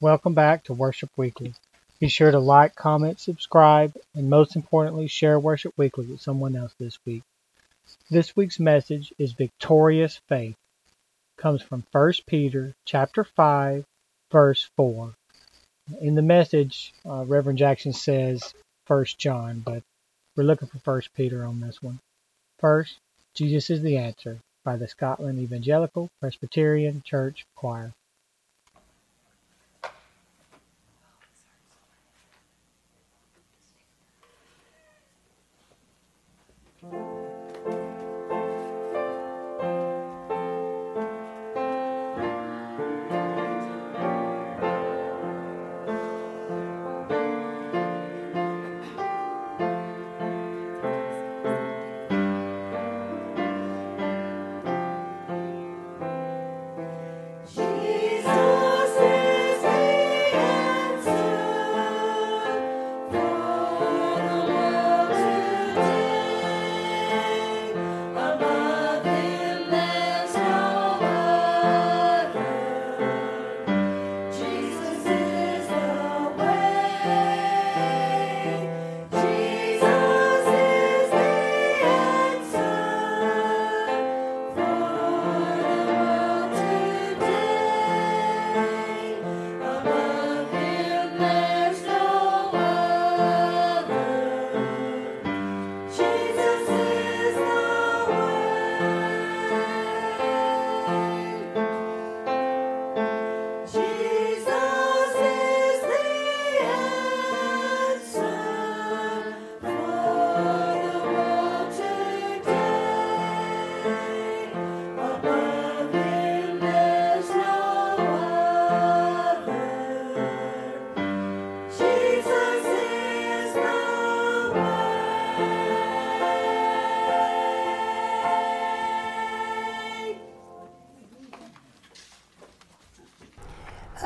Welcome back to Worship Weekly. Be sure to like, comment, subscribe, and most importantly, share Worship Weekly with someone else this week. This week's message is Victorious Faith. It comes from 1 Peter chapter 5, verse 4. In the message, Reverend Jackson says 1 John, but we're looking for 1 Peter on this one. First, Jesus is the Answer by the Scotland Evangelical Presbyterian Church Choir.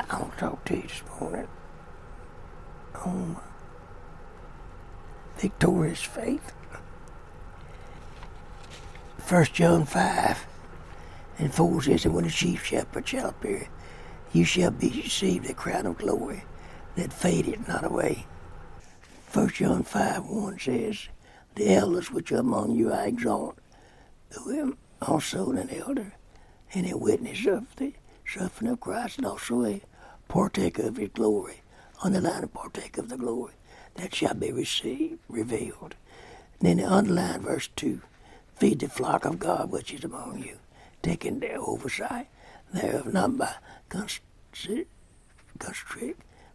I want to talk to you this morning on victorious faith. 1 John 5:4 says, "And when the chief shepherd shall appear, you shall be received a crown of glory that fadeth not away." 1 John 5:1 says, "The elders which are among you I exhort, who am also an elder, and a witness of the suffering of Christ, and also a partaker of his glory," underline partaker of the glory, "that shall be revealed. And then the underline verse 2, "Feed the flock of God which is among you, taking their oversight thereof, not by constrict, but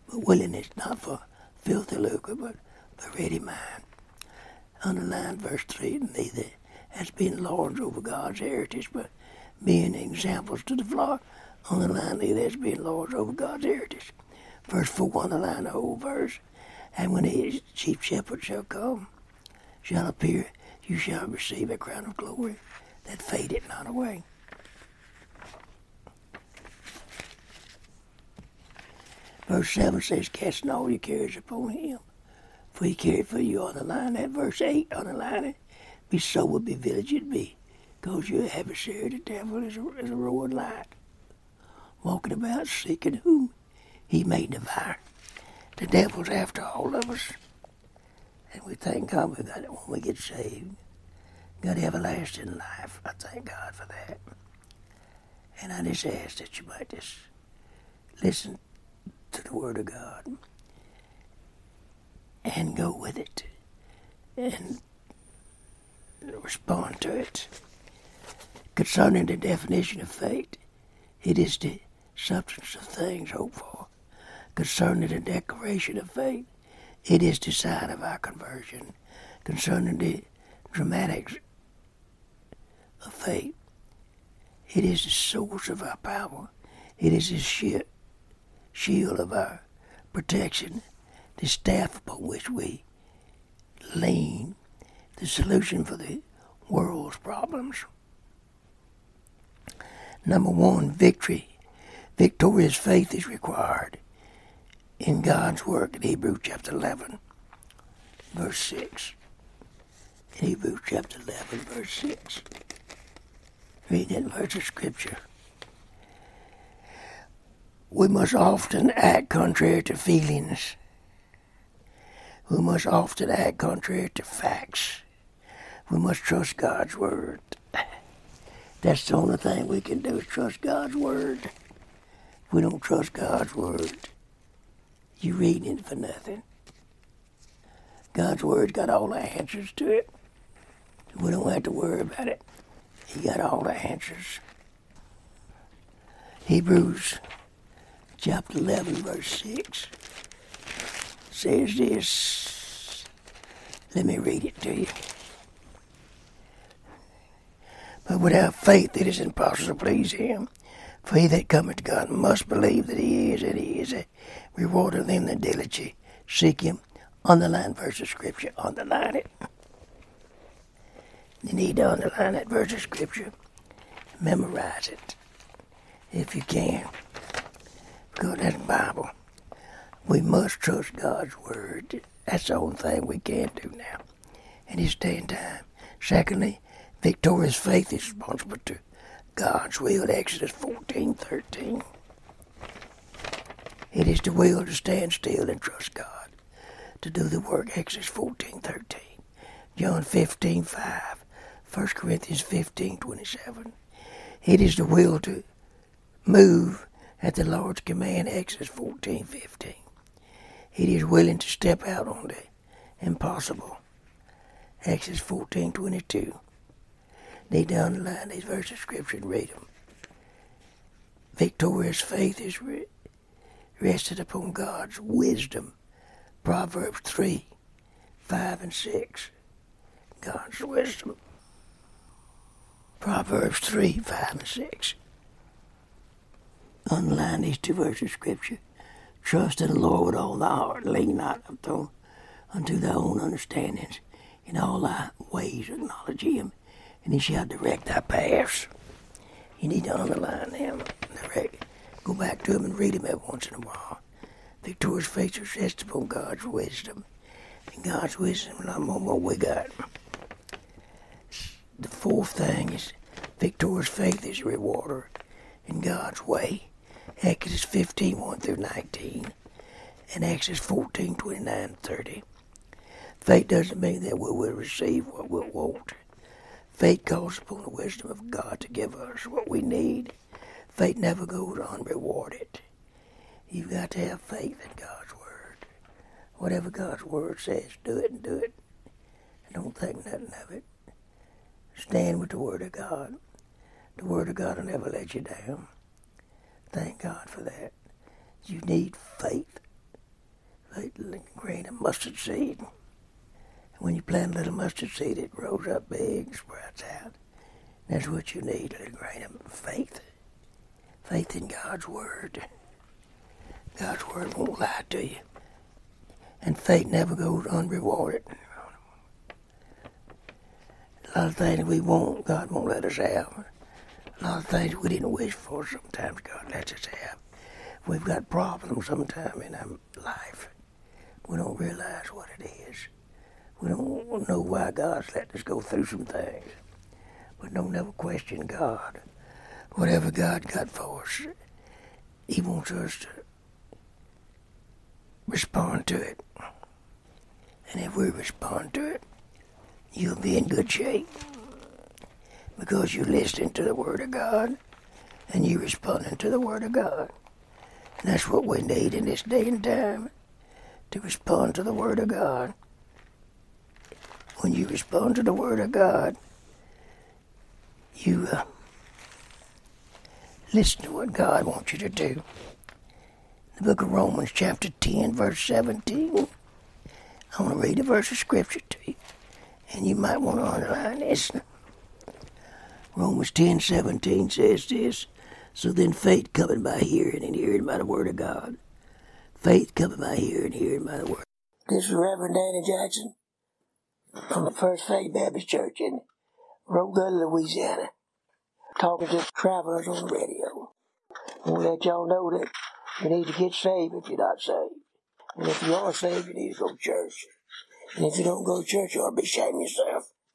willingness, not for filthy lucre, but for ready mind." Underline verse 3, "Neither has been lords over God's heritage, but being examples to the flock," underline "neither has been lords over God's heritage." Verse 4, underline the whole verse, "And when the chief shepherd shall appear, you shall receive a crown of glory that fadeth not away." Verse 7 says, "Casting all your cares upon him, for he careth for you," underline that. Verse 8, underline it, "Be sober, be vigilant, be, because your adversary, the devil, is a roaring lion, walking about seeking whom he may devour." The devil's after all of us. And we thank God we got it when we get saved. Got everlasting life. I thank God for that. And I just ask that you might just listen to the Word of God and go with it and respond to it. Concerning the definition of faith, it is the substance of things hoped for. Concerning the declaration of faith, it is the sign of our conversion. Concerning the dramatics of faith, it is the source of our power. It is the shield of our protection, the staff upon which we lean, the solution for the world's problems. Number 1, victory. Victorious faith is required in God's work in Hebrews chapter 11, verse 6. In Hebrews chapter 11, verse 6. Read that verse of Scripture. we must often act contrary to feelings. We must often act contrary to facts. We must trust God's word. That's the only thing we can do is trust God's word. If we don't trust God's word, you're reading it for nothing. God's word's got all the answers to it. We don't have to worry about it. He got all the answers. Hebrews chapter 11, verse 6 says this. Let me read it to you. But without faith it is impossible to please him. For he that cometh to God must believe that he is, and he is a rewarder of them that diligently seek him. Underline verse of Scripture. Underline it. You need to underline that verse of Scripture. Memorize it if you can. Because that's the Bible. We must trust God's word. That's the only thing we can do now in this day and time. Secondly, victorious faith is responsible to God's will. Exodus 14:13. It is the will to stand still and trust God to do the work. Exodus 14:13. John 15:5. 1 Corinthians 15:27. It is the will to move at the Lord's command. Exodus 14:15. It is willing to step out on the impossible. Exodus 14:22. Need to underline these verses of Scripture and read them. Victorious faith is rested upon God's wisdom. Proverbs 3:5-6. God's wisdom. Proverbs 3:5-6. Underline these two verses of Scripture. Trust in the Lord with all thy heart, lean not unto thy own understandings. In all thy ways acknowledge him, and he shall direct thy paths. You need to underline them. Go back to them and read them every once in a while. Victorious faith is rested upon God's wisdom. And God's wisdom is a lot more what we got. The fourth thing is victorious faith is a rewarder in God's way. Exodus 15:1-19 and Exodus 14:29-30. Faith doesn't mean that we will receive what we want. Faith calls upon the wisdom of God to give us what we need. Faith never goes unrewarded. You've got to have faith in God's word. Whatever God's word says, do it and do it. And don't think nothing of it. Stand with the word of God. The word of God will never let you down. Thank God for that. You need faith. Faith like a grain of mustard seed. When you plant a little mustard seed, it grows up big, sprouts out. That's what you need, a little grain of faith. Faith in God's word. God's word won't lie to you. And faith never goes unrewarded. A lot of things we want, God won't let us have. A lot of things we didn't wish for, sometimes God lets us have. We've got problems sometime in our life. We don't realize what it is. We don't know why God's letting us go through some things. But don't ever question God. Whatever God got for us, he wants us to respond to it. And if we respond to it, you'll be in good shape. Because you're listening to the Word of God, and you're responding to the Word of God. And that's what we need in this day and time, to respond to the Word of God. When you respond to the Word of God, you listen to what God wants you to do. The book of Romans, chapter 10, verse 17. I want to read a verse of Scripture to you, and you might want to underline this. Romans 10:17 says this, so then faith cometh by hearing, and hearing by the Word of God. Faith cometh by hearing, and hearing by the Word. This is Reverend Danny Jackson from the First Faith Baptist Church in Roe, Louisiana, talking to travelers on the radio. I want to let y'all know that you need to get saved if you're not saved. And if you are saved, you need to go to church. And if you don't go to church, you ought to be shaming yourself.